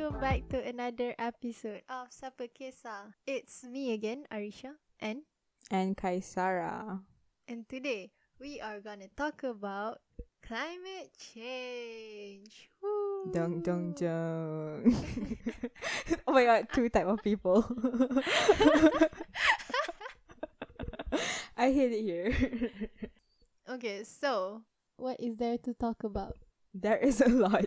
welcome back to another episode of Siapa Kesa. It's me again, Arisha, and Kaisara. And today, we are gonna talk about climate change. Woo. Dong. Oh my god, two type of people. I hate it here. Okay, so what is there to talk about? There is a lot.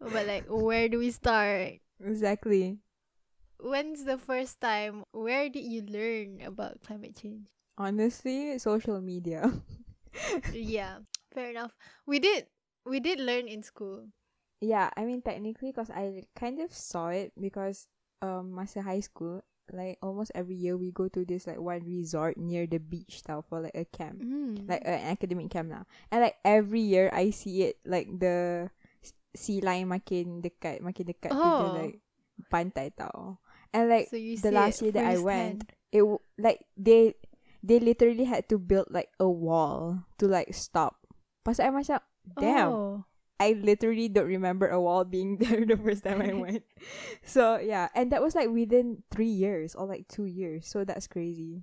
But like, where do we start? Exactly. When's the first time? Where did you learn about climate change? Honestly, social media. Yeah, fair enough. We did learn in school. Yeah, I mean technically, because I kind of saw it because Masa High School, like almost every year we go to this like one resort near the beach style for like a camp, like an academic camp lah. And like every year I see it, like the sea line makin dekat to the like pantai tau. And like so the last year that I went, it like they literally had to build like a wall to like stop. Pasal I macam, damn, I literally don't remember a wall being there the first time I went. So yeah, and that was like within 3 years or like 2 years. So that's crazy.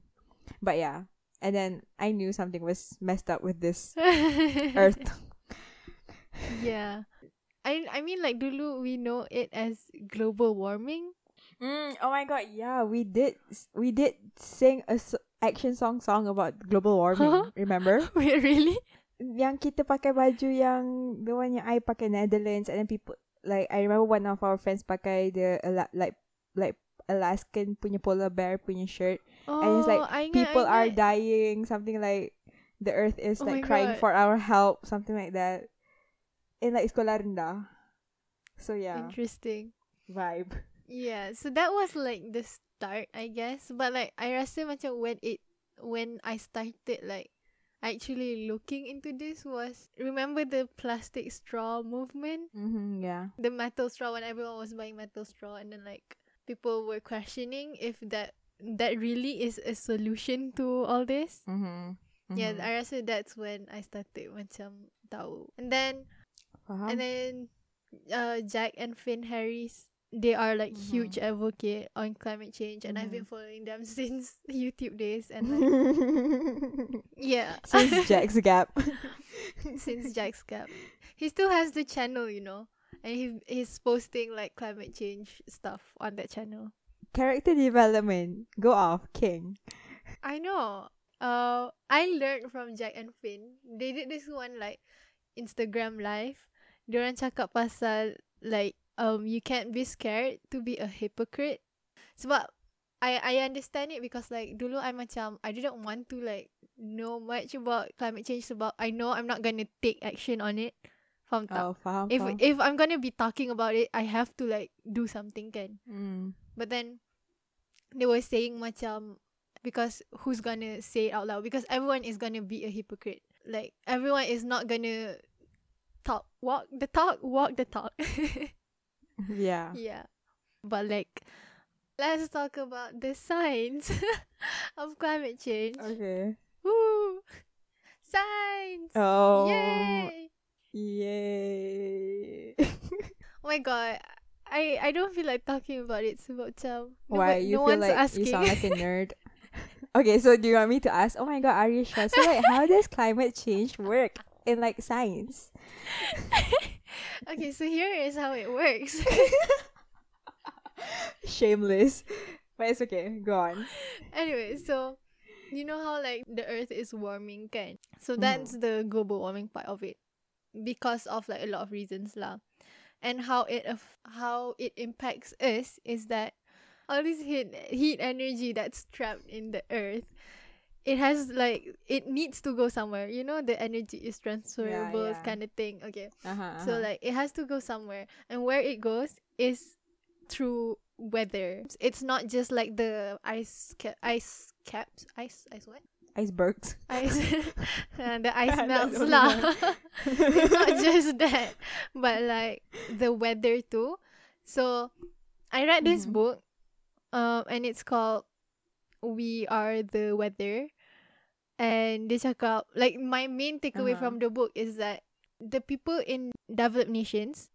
But yeah, and then I knew something was messed up with this earth. Yeah, I mean like dulu we know it as global warming. Oh my god, yeah, we did sing a action song about global warming. Huh? Remember? Wait, really? Yang kita pakai baju yang the one yang I pakai Netherlands, and then people like I remember one of our friends pakai the like Alaskan punya polar bear punya shirt, and it's like people are dying, something like the earth is like crying for our help, something like that, in like sekolah rendah. So yeah, interesting vibe. Yeah, so that was like the start, I guess. But like I rasa macam when I started like actually looking into this was, remember the plastic straw movement? Mm-hmm, yeah. The metal straw, when everyone was buying metal straw, and then like people were questioning if that really is a solution to all this. Mm-hmm. Mm-hmm. Yeah, I rasa that's when I started macam tahu. And then Jack and Finn Harris, they are like huge advocate on climate change, and I've been following them since YouTube days, and like yeah, since Jack's Gap. He still has the channel, you know, and he's posting like climate change stuff on that channel. Character development, go off, king. I know. I learned from Jack and Finn. They did this one like Instagram live. Diorang cakap pasal like you can't be scared to be a hypocrite. Sebab I understand it, because like dulu I macam I didn't want to like know much about climate change sebab I know I'm not gonna take action on it. Faham tak? Oh, faham, If I'm gonna be talking about it, I have to like do something kan. But then they were saying macam, because who's gonna say it out loud? Because everyone is gonna be a hypocrite. Like everyone is not gonna walk the talk. Yeah. But like, let's talk about the science of climate change. Okay. Woo! Science! Oh! Yay! Oh my god, I don't feel like talking about it. So macam, why? You feel like asking. You sound like a nerd. Okay, so do you want me to ask? Oh my god, Arisha, so like, how does climate change work in like science? Okay, so here is how it works. Shameless. But it's okay, go on. Anyway, so you know how like the earth is warming kan? So that's the global warming part of it, because of like a lot of reasons lah. And how it impacts us is that all this heat energy that's trapped in the earth, it has like, it needs to go somewhere. You know, the energy is transferable, yeah. Kind of thing. Okay. So like, it has to go somewhere. And where it goes is through weather. It's not just like the ice caps. Ice what? Icebergs. The ice melts lah. It's not just that. But like, the weather too. So, I read this book. And it's called We Are the Weather. And they cakap, like, my main takeaway from the book is that the people in developed nations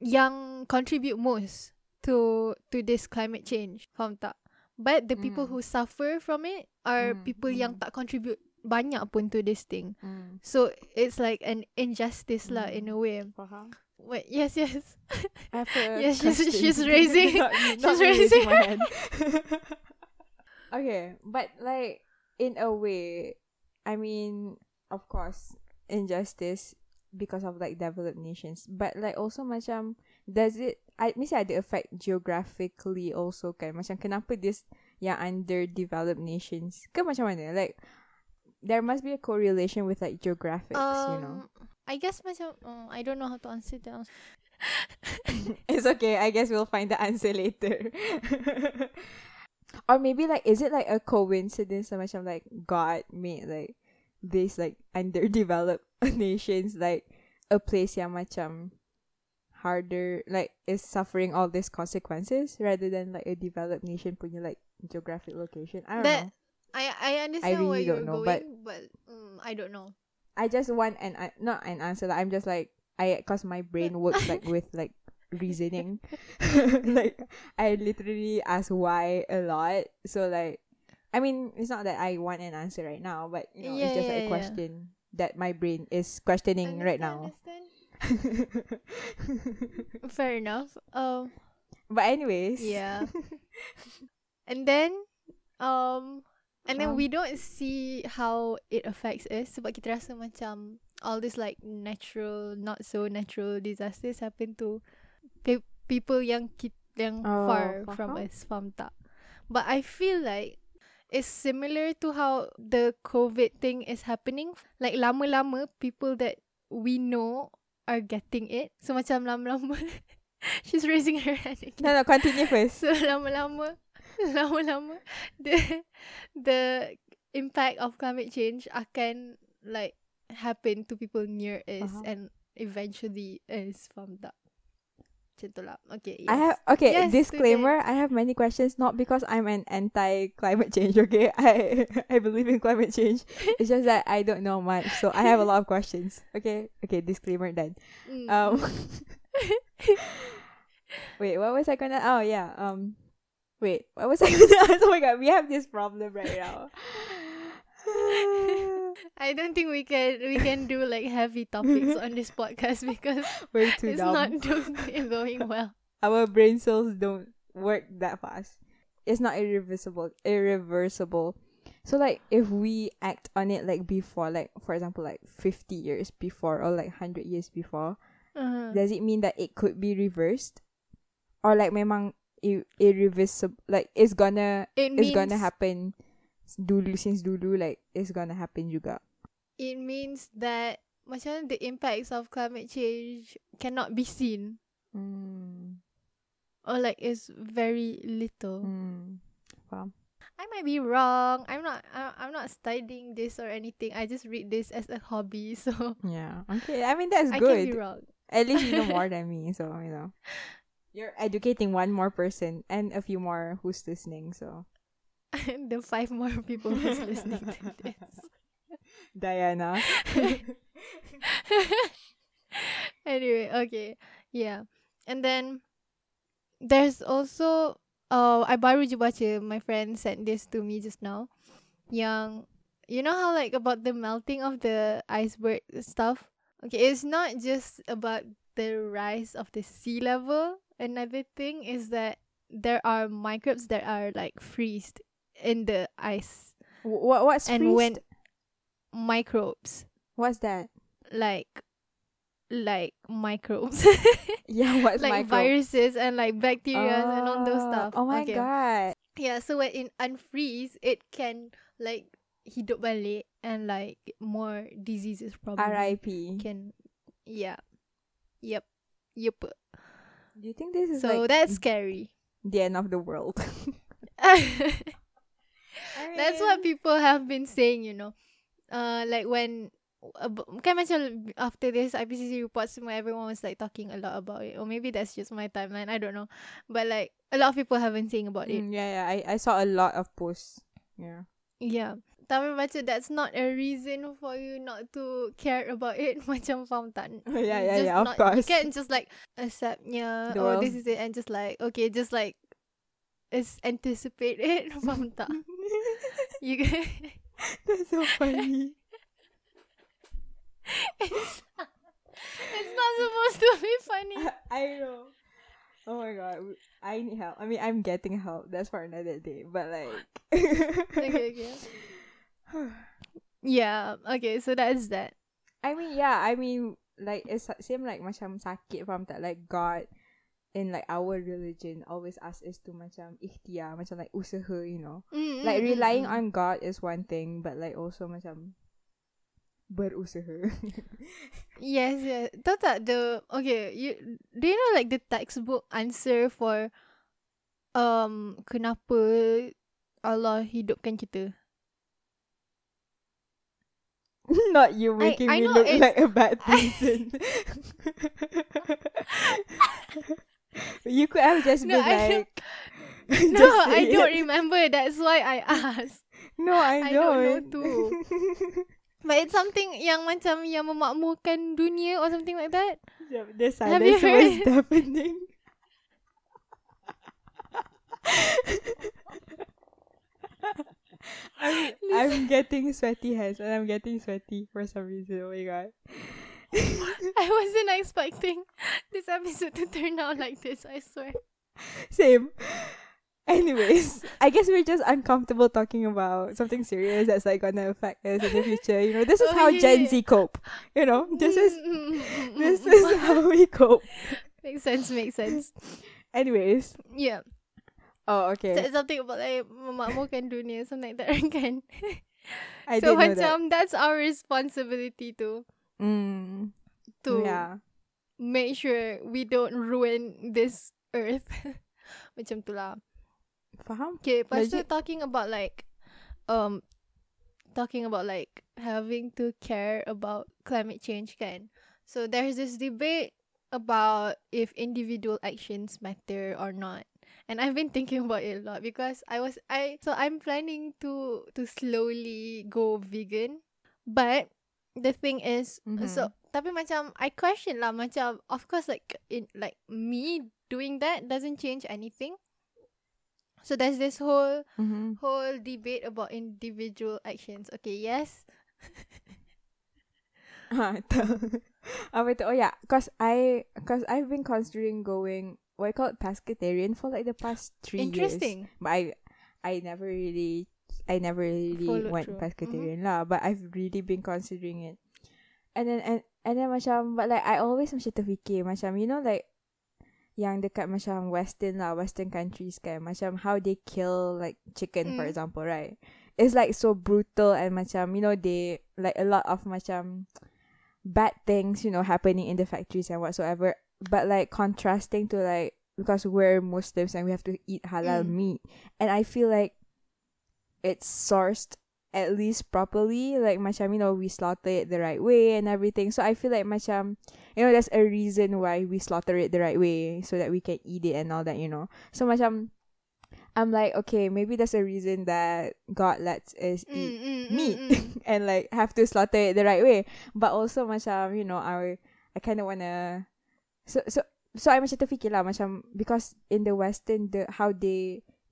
yang contribute most to this climate change. Faham tak? But the people who suffer from it are people yang tak contribute banyak pun to this thing. So it's like an injustice lah in a way. Faham? Wait, yes. Yes, she's raising. she's raising my hand. Okay, but like in a way, I mean, of course, injustice because of like developed nations, but like also macam does it? Mesti ada effect geographically also kan? Macam kenapa this yang underdeveloped nations? Ke macam mana? Like there must be a correlation with like geographics, you know? I guess macam I don't know how to answer that. It's okay. I guess we'll find the answer later. Or maybe like, is it like a coincidence that macam like God made like this like underdeveloped nations like a place yang macam harder, like is suffering all these consequences rather than like a developed nation punya like geographic location. I don't know. I understand really where you're going, but I don't know. I just want not an answer. Like, I'm just like cause my brain works like with like reasoning. Like I literally ask why a lot. So like, I mean, it's not that I want an answer right now, but you know, it's just like a question that my brain is questioning right now. Fair enough. But anyways, yeah. And then we don't see how it affects us sebab kita rasa macam all this like natural, not so natural disasters happen to people yang far from us, faham tak? But I feel like it's similar to how the COVID thing is happening. Like lama-lama people that we know are getting it. So macam lama-lama she's raising her hand again. No, continue first. So lama-lama the impact of climate change akan like happen to people near us and eventually us, faham tak? Macam tu lah. Okay, yes. Disclaimer, I have many questions, not because I'm an anti-climate change, okay? I believe in climate change. It's just that I don't know much, so I have a lot of questions. Okay, disclaimer done. Wait, what was I gonna... Oh, yeah. Wait, what was I gonna ask? Oh my god, we have this problem right now. I don't think we can do like heavy topics on this podcast because we're too dumb. It's not going well. Our brain cells don't work that fast. It's not irreversible. So like if we act on it like before, like for example like 50 years before or like 100 years before, does it mean that it could be reversed? Or like memang irreversible, like it's gonna happen since dulu, like it's gonna happen juga. It means that macam the impacts of climate change cannot be seen or like it's very little. Wow. I might be wrong. I'm not studying this or anything. I just read this as a hobby, so yeah, okay. I mean, that's good. I can be wrong. At least you know more than me, so you know. You're educating one more person and a few more who's listening, so. The 5 more people who's listening to this. Diana. Anyway, okay. Yeah. And then, there's also, I baru je baca, my friend sent this to me just now. Yang, you know how like about the melting of the iceberg stuff? Okay, it's not just about the rise of the sea level. Another thing is that there are microbes that are like freezed in the ice. What's freezed? And when microbes. What's that? Like microbes. Yeah, what's like microbes? Like viruses and like bacteria and all those stuff. Oh my god. Yeah, so when it unfreeze, it can like hidup balik and like more diseases probably. R.I.P. Can, yeah. Yep. Do you think this is so like that's scary? The end of the world. That's what people have been saying, you know. Like when kan macam after this IPCC report semua, everyone was like talking a lot about it. Or maybe that's just my timeline, I don't know. But like a lot of people have been saying about it. Yeah, I saw a lot of posts. Yeah. tapi macam that's not a reason for you not to care about it. Macam faham tak? Yeah, of course. You can't just like acceptnya, oh this is it, and just like okay, just like is anticipate it. Faham tak? You can... That's so funny. It's not supposed to be funny. I know. Oh my god, I need help. I mean, I'm getting help. That's for another day. But like, okay. Yeah. Okay. So that is that. I mean, like it's same like macam sakit from that. Like God, in like our religion, always asks us to macam ikhtiar, macam like usaha. You know, like relying on God is one thing, but like also macam berusaha. yes. Tahu tak do you know like the textbook answer for kenapa Allah hidupkan kita? Not you making I me look like a bad person. You could have just been like I don't remember, that's why I asked. No, I don't know too. But it's something yang macam yang memakmurkan dunia or something like that. The silence was deafening. I'm getting sweaty hands and I'm getting sweaty for some reason. Oh my god. I wasn't expecting this episode to turn out like this, I swear. Same. Anyways, I guess we're just uncomfortable talking about something serious that's like gonna affect us in the future. You know, this is how Gen Z cope. You know, this is how we cope. Makes sense. Anyways, yeah. Oh, okay. So it's something about like memakmurkan dunia, something like that, kan? I didn't know that. That's our responsibility to make sure we don't ruin this earth. Macam tu lah. Faham? Okay, pasal talking about like having to care about climate change, kan? So there's this debate about if individual actions matter or not. And I've been thinking about it a lot because I'm planning to slowly go vegan. But the thing is, so tapi macam I question lah, macam of course like me doing that doesn't change anything. So there's this whole debate about individual actions. Okay, yes. Oh yeah, cause I've been considering going pescatarian for like the past 3 years. Interesting. But I never really went pescatarian lah. But I've really been considering it. And then macam, but like I always macam terfikir macam, you know, like yang dekat macam western countries kan, macam how they kill like chicken for example, right? It's like so brutal and macam, you know, they like a lot of macam bad things, you know, happening in the factories and whatsoever, but like contrasting to like, because we're Muslims and we have to eat halal meat, and I feel like it's sourced at least properly, like macam, you know, we slaughter it the right way and everything. So I feel like macam, you know, there's a reason why we slaughter it the right way so that we can eat it and all that, you know. So macam, I'm like, okay, maybe there's a reason that God lets us eat meat and like have to slaughter it the right way. But also macam, you know, I kind of wanna so I macam terfikir lah macam, because in the Western,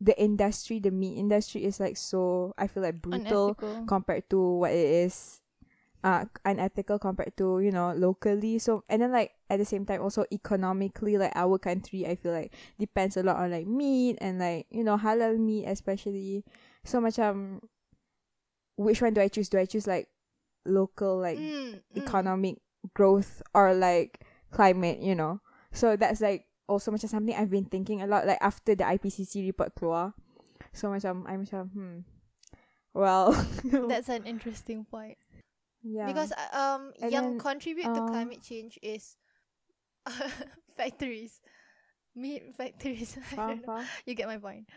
the meat industry is like so, I feel like brutal, unethical compared to what it is, unethical compared to, you know, locally. So, and then like at the same time also economically, like our country, I feel like depends a lot on like meat and like, you know, halal meat especially. So macam, which one do I choose? Do I choose like local, like economic growth, or like climate, you know? So that's like also macam something I've been thinking a lot, like after the IPCC report keluar. So macam, I'm macam, well. That's an interesting point. Yeah. Because yang contribute to climate change is factories. Meat factories. I don't know. You get my point.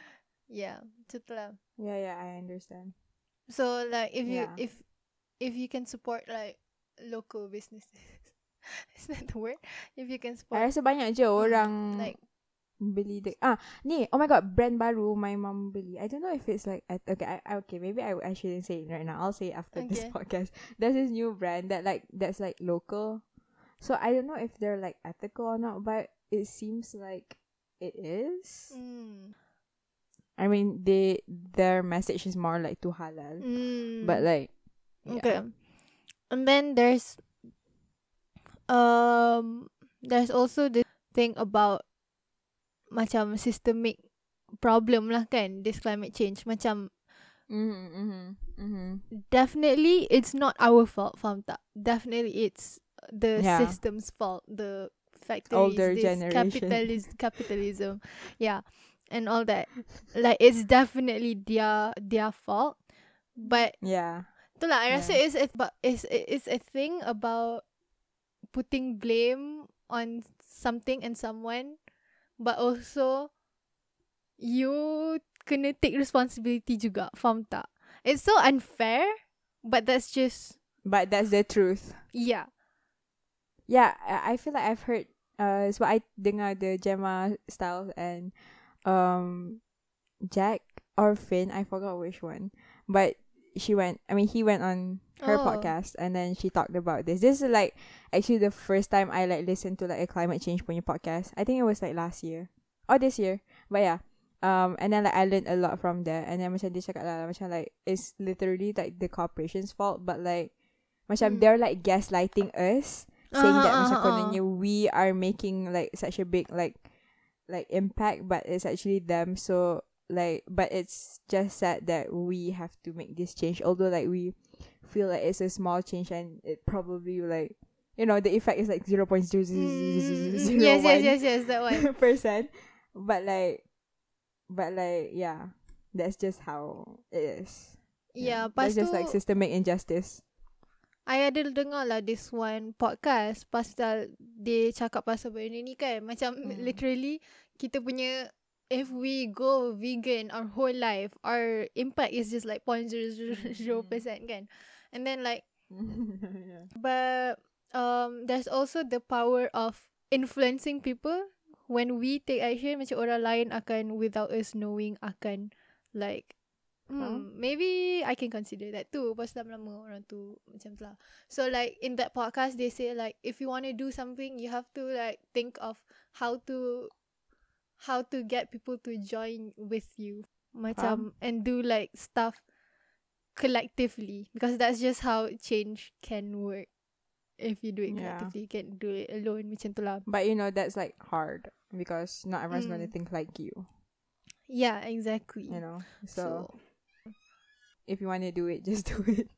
Yeah. Yeah, I understand. So like if you can support like local businesses. Is that the word? If you can support, I rasa banyak je orang like beli the ni, oh my god, brand baru my mom beli. I don't know if it's like okay, maybe I shouldn't say it right now. I'll say it after this podcast. There's this new brand that's like local. So I don't know if they're like ethical or not, but it seems like it is. Mm. I mean, their message is more like to halal, but like yeah. Okay. And then there's also this thing about macam systemic problem lah kan, this climate change macam definitely it's not our fault, faham tak? Definitely it's the system's fault, the factories, older this generation, capitalism yeah, and all that. Like it's definitely their fault, but yeah, itulah I rasa it's a thing about putting blame on something and someone. But also, you kena take responsibility juga, faham tak? It's so unfair, but that's the truth. Yeah. Yeah, I feel like I've heard, sebab I dengar the Gemma Styles and Jack or Finn, I forgot which one. But he went on her podcast, and then she talked about this. This is like actually the first time I like listened to like a climate change punya podcast. I think it was like last year or this year, but yeah. And then like I learned a lot from there. And then macam dia cakap lah, macam like it's literally like the corporation's fault, but like macam they're like gaslighting us, saying that macam kononnya we are making like such a big like impact, but it's actually them. So like, but it's just sad that we have to make this change, although like we feel like it's a small change, and it probably like, you know, the effect is like 0.0001%. Yes, that one. But yeah, that's just how it is. Yeah, that's just like systemic injustice. I ada dengar lah this one podcast pasal dia cakap pasal benda ni kan, macam literally kita punya, if we go vegan our whole life, our impact is just like 0.00% kan. And then like but there's also the power of influencing people. When we take action, macam orang lain akan, without us knowing, akan like maybe I can consider that too. Pasal lama-lama orang tu macam tu lah. So like in that podcast they say like, if you want to do something, you have to like think of how to get people to join with you, macam, and do like stuff collectively, because that's just how change can work. If you do it collectively, you can't do it alone, macam tu lah. But you know, that's like hard, because not everyone's gonna think like you. Yeah, exactly. You know, so if you want to do it, just do it.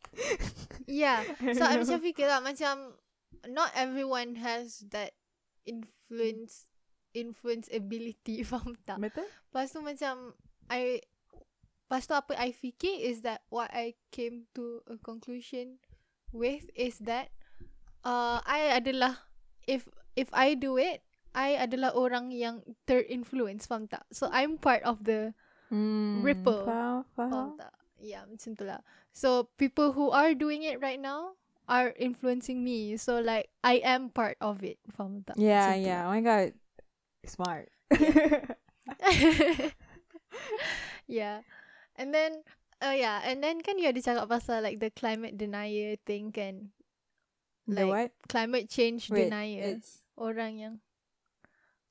Yeah. So I macam fikir lah, macam not everyone has that influence ability, faham tak? Betul? Lepas tu macam apa I fikir is that what I came to a conclusion with is that I adalah, if I do it, I adalah orang yang terinfluence, faham tak? So I'm part of the ripple, faham tak? Yeah, macam tu lah. So people who are doing it right now are influencing me, so like I am part of it, faham tak? Yeah, yeah, oh my god, smart. Yeah. And then kan you ada cakap pasal like the climate denier thing kan, like the what? Climate change denier, it's... orang yang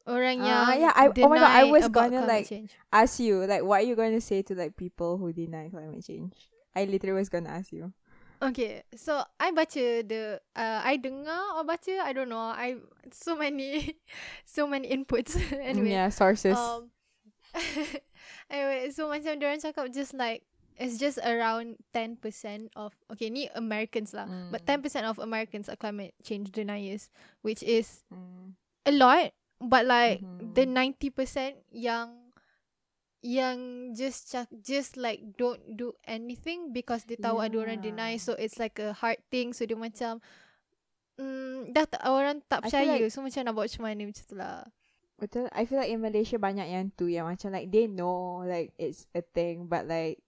yeah, oh my god, I was gonna like change. Ask you like, what are you gonna say to like people who deny climate change? I literally was gonna ask you. Okay, so I baca I dengar or baca, I don't know, I so many inputs. Anyway, yeah, sources. Anyway, so macam diorang cakap just like it's just around 10% of, okay ni Americans lah, but 10% of Americans are climate change deniers, which is a lot. But like the 90% yang just like don't do anything because they tahu ada orang deny, so it's like a hard thing. So dia macam dah orang tak percaya, like, so macam nak buat macam mana, macam tu lah. Betul. I feel like in Malaysia banyak yang tu, yang macam like they know like it's a thing, but like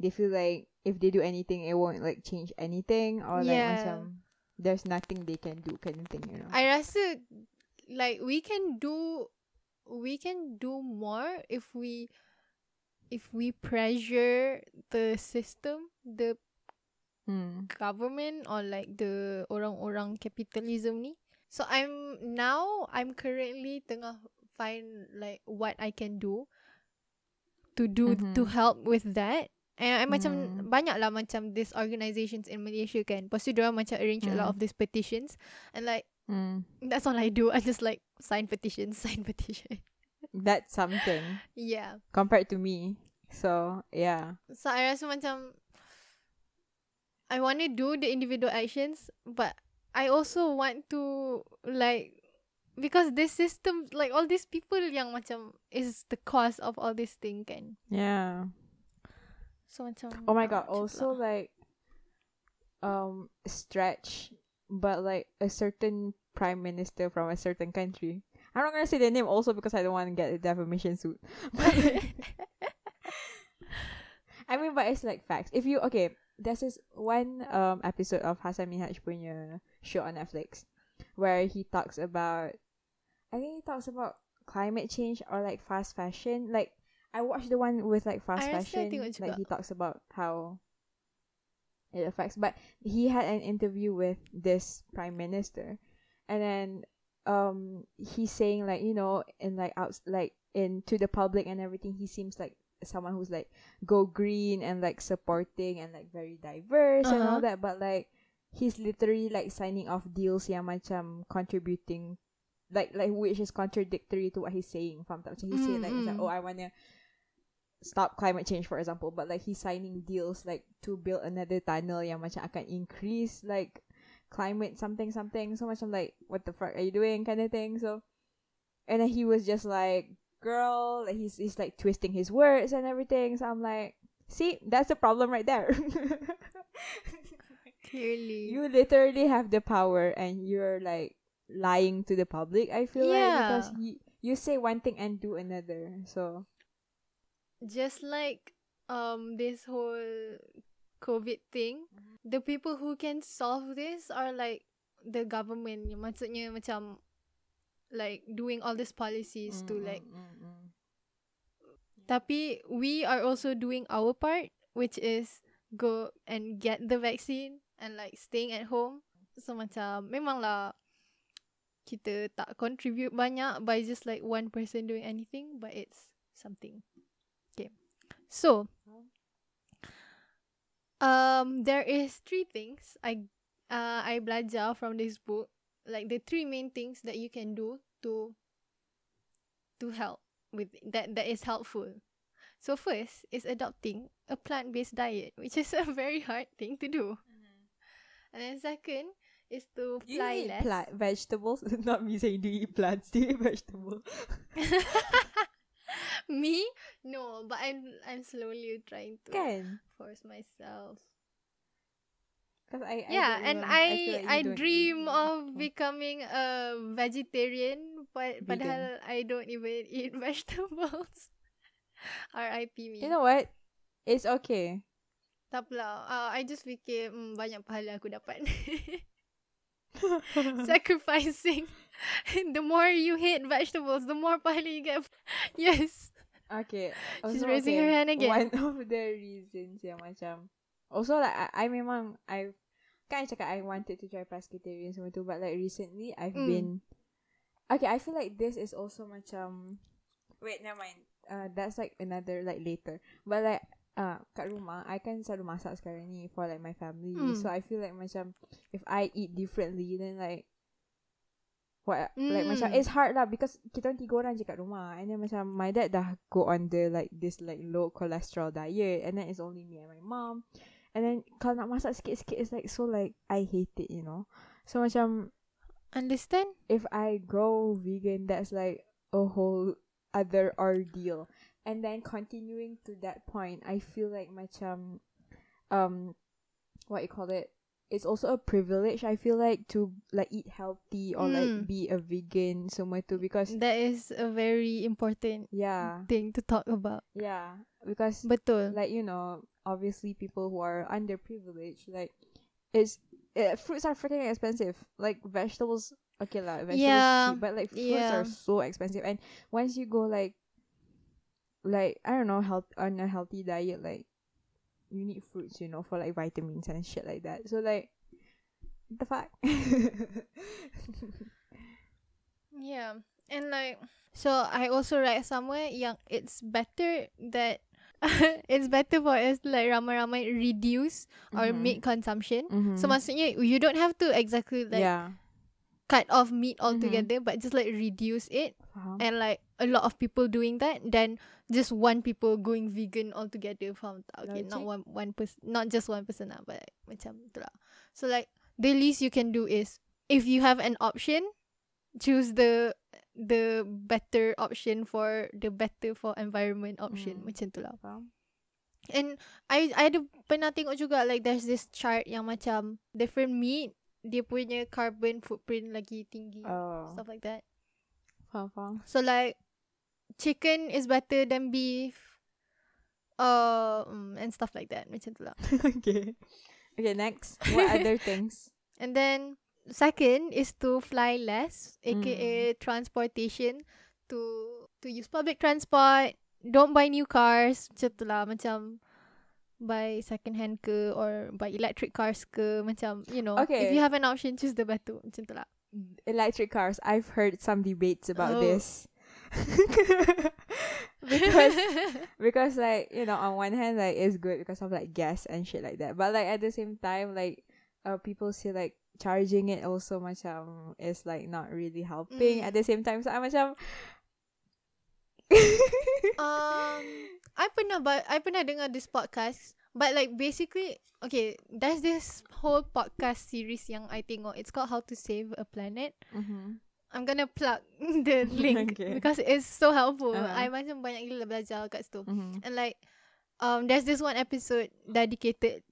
they feel like if they do anything it won't like change anything, or like macam there's nothing they can do kind of thing, you know. I rasa like we can do we can do more if we pressure the system, the government, or like the orang-orang capitalism ni. So I'm currently tengah find like what I can do to help with that. And macam banyak lah macam these organizations in Malaysia kan. Lepas tu diorang macam arrange a lot of these petitions. And like that's all I do. I just like sign petition. That's something. Yeah. Compared to me. So yeah. So I rasa macam I want to do the individual actions, but I also want to like, because this system, like all these people yang macam is the cause of all this thing kan. Yeah. So macam, oh my god, also lah, like stretch, but like a certain prime minister from a certain country. I'm not gonna say their name also because I don't want to get a defamation suit. But I mean, but it's like facts. If you there's this one episode of Hasan Minhaj punya show on Netflix where he talks about, I think he talks about climate change or like fast fashion. Like I watched the one with like fast fashion. Like he talks about how it affects. But he had an interview with this prime minister, and then he's saying like, you know, and like out like into the public and everything, he seems like someone who's like go green and like supporting and like very diverse and all that, but like he's literally like signing off deals yang macam contributing like which is contradictory to what he's saying. From that, he said like, he's like, oh, I wanna stop climate change, for example, but like he's signing deals like to build another tunnel yang macam akan increase like climate something, so much. I'm like, what the fuck are you doing, kind of thing. So, and then he was just like, girl, he's like twisting his words and everything. So I'm like, see, that's the problem right there. Clearly, you literally have the power and you're like lying to the public, I feel like, because you say one thing and do another. So just like this whole COVID thing, the people who can solve this are like the government. Maksudnya macam like doing all these policies to like tapi we are also doing our part, which is go and get the vaccine and like staying at home. So macam memanglah kita tak contribute banyak by just like one person doing anything, but it's something. Okay, so there is three things I belajar from this book, like the three main things that you can do to help with that is helpful. So first is adopting a plant-based diet, which is a very hard thing to do. And then second is to fly less. Vegetables? Not me saying do you eat plants, do you eat vegetables? Me? No, but I'm slowly trying to force myself. I dream of becoming a vegetarian, but padahal I don't even eat vegetables. R.I.P. me. You know what? It's okay. Tak pula. I just fikir banyak pahala aku dapat. Sacrificing. The more you hate vegetables, the more pahala you get. Yes. Okay. Also, she's raising her hand again. One of the reasons yang macam. Also like I wanted to try pescatarian semua tu, but like recently I've been I feel like this is also macam wait, never mind. That's like another like later. But like kat rumah I kan selalu masak sekarang ni for like my family. So I feel like macam if I eat differently, then like what like macam it's hard lah, because kita orang 3 orang je kat rumah, and then macam my dad dah go on the like this like low cholesterol diet, and then it's only me and my mom. And then kalau nak masak sikit-sikit, it's like so like I hate it, you know. So macam understand if I go vegan, that's like a whole other ordeal. And then continuing to that point, I feel like macam what you call it, it's also a privilege, I feel like, to like eat healthy or like be a vegan somewhere too, because that is a very important thing to talk about. Yeah, because betul, like, you know, obviously people who are underprivileged, like, it's fruits are freaking expensive. Like vegetables okay lah, vegetables cheap, but like fruits are so expensive. And once you go like I don't know, on a healthy diet, like you need fruits, you know, for like vitamins and shit like that. So like, what the fuck? Yeah, and like, so I also read somewhere, yang it's better that it's better for us to like ramai-ramai reduce our meat consumption. So maksudnya you don't have to exactly like cut off meat altogether, but just like reduce it. And like a lot of people doing that, then just one people going vegan altogether. Faham tak? Okay, not one person, not just one person lah, but like, macam tu lah. So like, the least you can do is, if you have an option, choose the better option for the better for environment option. Macam tu lah. And I ada pernah tengok juga, like there's this chart yang macam different meat dia punya carbon footprint lagi tinggi, stuff like that. Faham. So like chicken is better than beef, and stuff like that. Macam tu lah. Okay, next, what other things? And then second is to fly less, aka transportation, to use public transport, don't buy new cars, macam tu lah, macam buy second hand ke or buy electric cars ke, macam, you know, if you have an option, choose the better, macam tu lah. Electric cars, I've heard some debates about this. because like, you know, on one hand like it's good because of like gas and shit like that, but like at the same time like people say like charging it also macam is like not really helping at the same time. So I'm macam I pernah dengar this podcast, but like basically, okay, there's this whole podcast series yang I tengok, it's called How to Save a Planet. I'm gonna plug the link because it's so helpful. I macam banyak gila belajar kat situ. And like there's this one episode dedicated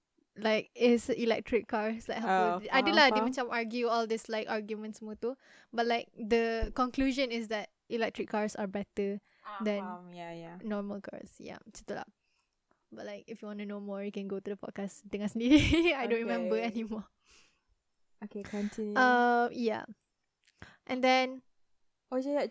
like is electric cars, like helpful. Adalah dia macam argue all this like arguments semua tu, but like the conclusion is that electric cars are better than normal cars. Macam tu lah. But like if you want to know more, you can go to the podcast dengar sendiri. I don't remember anymore. Okay, continue. And then macam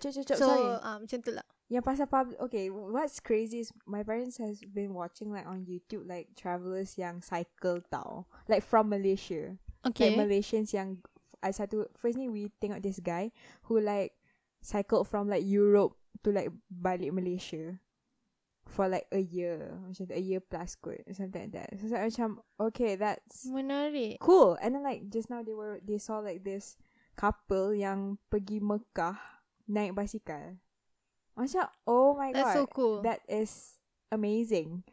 tu lah. Yang pasal okay, what's crazy is my parents has been watching like on YouTube like travelers yang cycle tau, like from Malaysia. Okay, like Malaysians yang first ni we tengok this guy who like cycled from like Europe to like balik Malaysia for like a year, macam a year plus kot, something like that. So like, macam okay, that's menarik, cool. And then like just now they saw like this couple yang pergi Mekah naik basikal. Macam oh my god, that's so cool. That is amazing.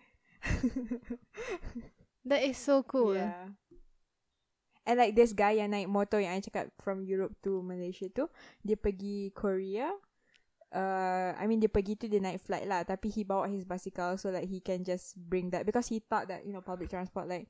That is so cool. Yeah. And like this guy yang naik motor yang I cakap from Europe to Malaysia tu, dia pergi Korea. Dia pergi tu dia naik flight lah, tapi he bawa his basikal so like he can just bring that because he thought that, you know, public transport like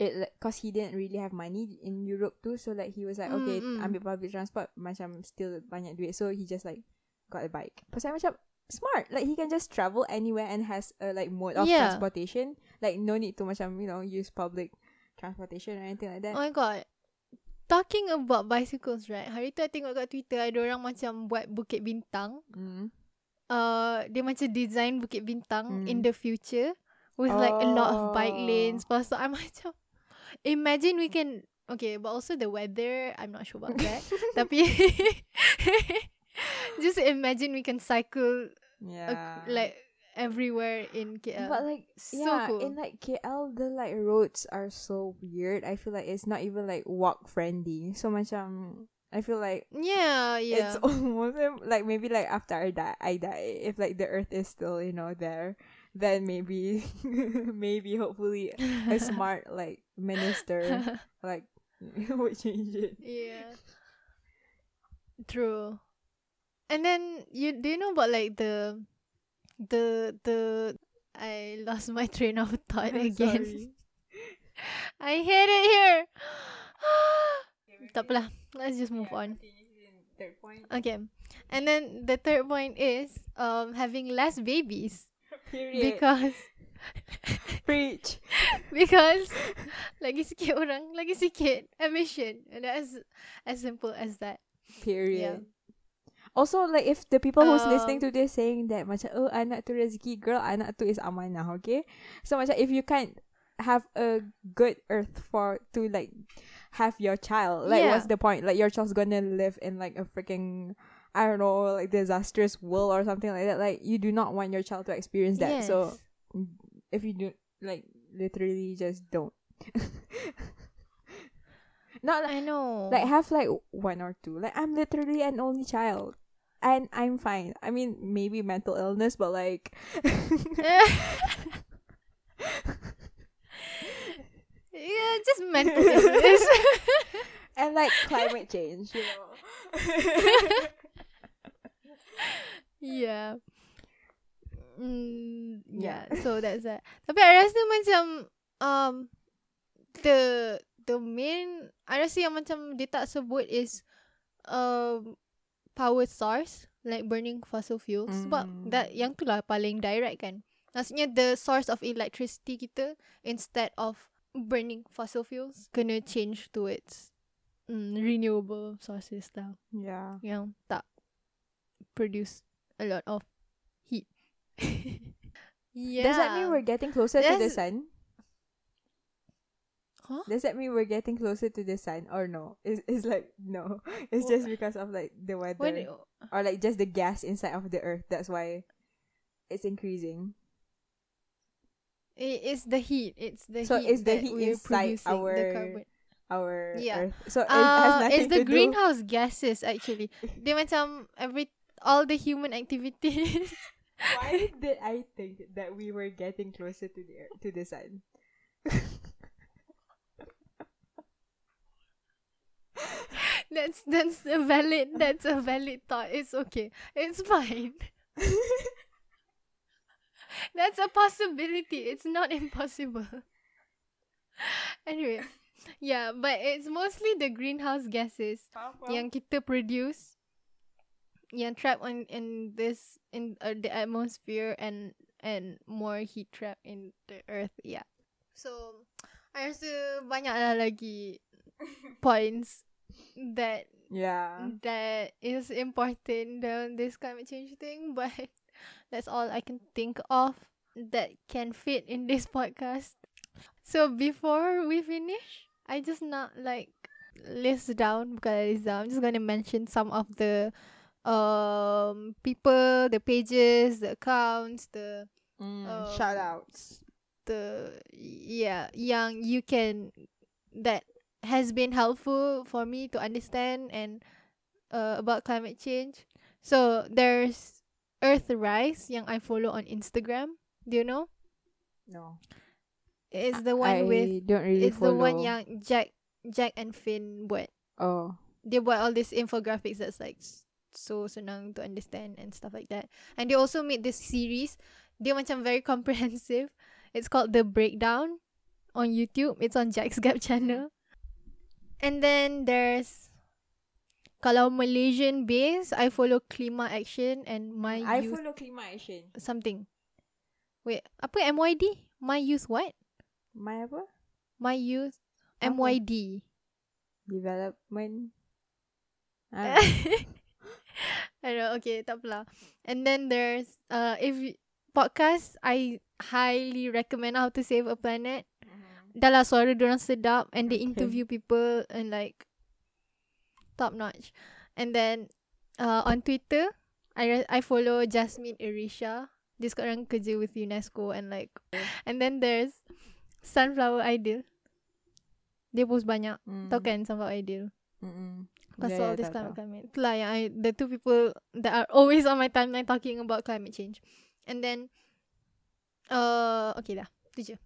it, cause he didn't really have money in Europe too, so like he was like okay, ambil public transport macam still banyak duit, so he just like got a bike. Pasal macam smart, like he can just travel anywhere and has a like mode of transportation, like no need to macam, you know, use public transportation or anything like that. Oh my god, talking about bicycles, right, hari tu I tengok kat Twitter ada orang macam buat Bukit Bintang. Dia macam design Bukit Bintang in the future with like a lot of bike lanes. Pasal I macam imagine we can, okay, but also the weather, I'm not sure about that. Tapi just imagine we can cycle like everywhere in KL. But like cool. In like KL, the like roads are so weird. I feel like it's not even like walk friendly. So macam I feel like it's almost like maybe like after I die, if like the earth is still, you know, there, then maybe hopefully a smart like minister like would change it. Yeah, true. And then do you know about like the I lost my train of thought again. I hate it here. Tak apalah, let's just move on. Third point. Okay, and then the third point is having less babies. Period. Because Preach. Because lagi sikit orang, lagi sikit emission. And that's as simple as that. Period. Yeah. Also, like, if the people who's listening to this saying that, macam, oh, anak tu rezeki, girl, anak tu is amanah, okay? So, macam, if you can't have a good earth for, to, like, have your child, like, yeah, what's the point? Like, your child's gonna live in, like, a freaking, I don't know, like, disastrous world or something like that. Like, you do not want your child to experience that. Yes. So, if you do, like, literally just don't. Not, I know. Like, have, like, one or two. Like, I'm literally an only child. And I'm fine. I mean, maybe mental illness, but like... yeah, just mental illness. And like, climate change, you know. Yeah. Yeah, so that's that. Tapi I rasa macam... the main... I rasa yang macam dia tak sebut is... power source, like burning fossil fuels, sebab that yang tu lah paling direct kan, maksudnya the source of electricity kita instead of burning fossil fuels kena change towards renewable sources lah, yeah, yang tak produce a lot of heat. Yeah. Does that mean we're getting closer to the sun? Huh? Does that mean we're getting closer to the sun or no? It's like, no. It's just because of like the weather or like just the gas inside of the earth. That's why it's increasing. It's the heat. It's the heat inside our yeah, earth. So it has nothing to do. It's the greenhouse gases actually. They macam all the human activities. Why did I think that we were getting closer to the earth, to the sun? That's a valid thought. It's okay. It's fine. That's a possibility. It's not impossible. Anyway, yeah, but it's mostly the greenhouse gases yang kita produce, yang trapped in the atmosphere and more heat trapped in the earth. Yeah. So, I rasa banyaklah lagi points that is important than this climate change thing, but that's all I can think of that can fit in this podcast. So before we finish, I just not like list down because I'm just gonna mention some of the people, the pages, the accounts, the shout outs, yang you can that has been helpful for me to understand and about climate change. So there's Earthrise yang I follow on Instagram. Do you know? No. It's the one the one yang Jack and Finn buat. Oh. They buat all these infographics that's like so senang to understand and stuff like that. And they also made this series. Dia macam very comprehensive. It's called The Breakdown on YouTube. It's on Jack's Gap channel. And then there's, kalau Malaysian base, I follow Climate Action and My Youth. I follow Climate Action. Something. Wait, apa MYD? My Youth what? My apa? My Youth MYD. Development. I don't know, okay, takpelah. And then there's podcast, I highly recommend How to Save a Planet. Dah lah suara diorang sedap and they interview people and like top notch. And then on Twitter, I follow Jasmine Arisha. Dia sekarang kerja with UNESCO and like, and then there's Sunflower Ideal. Dia post banyak. Tahu kan Sunflower Ideal? Pasal all this climate. Itulah yang the two people that are always on my timeline talking about climate change. And then okay dah. Itu je. Okay.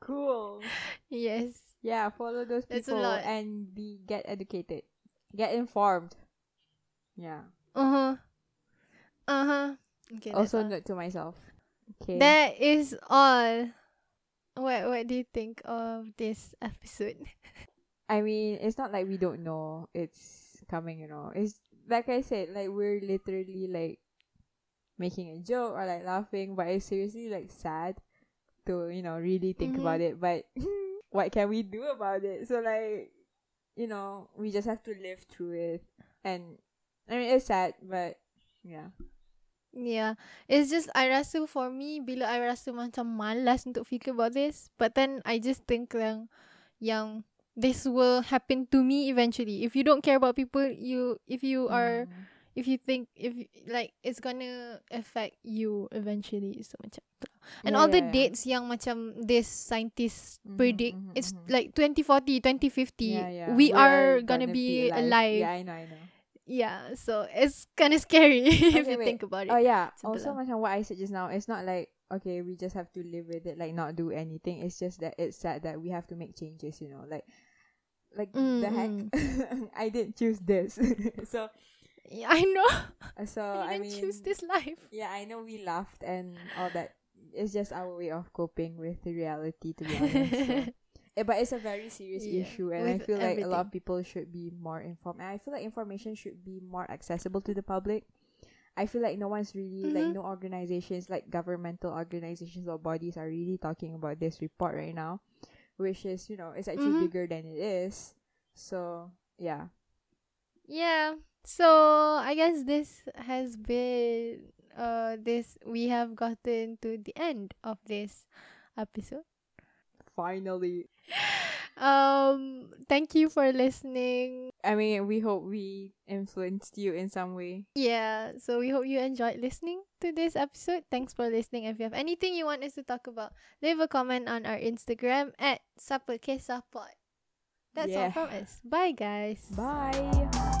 Cool. Yes. Yeah, follow those people and get educated. Get informed. Yeah. Okay. Also note to myself. Okay. That is all. What do you think of this episode? I mean, it's not like we don't know it's coming, you know. It's like I said, like we're literally like making a joke or like laughing, but it's seriously like sad to, you know, really think about it. But what can we do about it? So like, you know, we just have to live through it. And I mean, it's sad, but yeah. Yeah, it's just I rasa for me, bila I rasa macam malas untuk fikir about this, but then I just think yang this will happen to me eventually. If you don't care about people, if you think like it's gonna affect you eventually. So macam tu. And all the dates yang macam this scientists predict, it's like 2040, 2050. Yeah, yeah. We are gonna be alive. Yeah, I know. Yeah, so it's kind of scary if you think about it. Oh yeah, also like what I said just now, it's not like, okay, we just have to live with it, like not do anything. It's just that it's sad that we have to make changes, you know, like the heck. I didn't choose this. So yeah, I know. So I mean choose this life. Yeah, I know we laughed and all that. It's just our way of coping with the reality, to be honest. So. But it's a very serious issue, and I feel like a lot of people should be more informed. And I feel like information should be more accessible to the public. I feel like no one's really, like, no organizations, like governmental organizations or bodies are really talking about this report right now, which is, you know, it's actually bigger than it is. So, yeah. Yeah. So, I guess this has been, we have gotten to the end of this episode. Finally. Thank you for listening. I mean, we hope we influenced you in some way. Yeah, so we hope you enjoyed listening to this episode. Thanks for listening. If you have anything you want us to talk about, leave a comment on our Instagram @Siapa Kesa Pod. That's all from us. Bye, guys. Bye.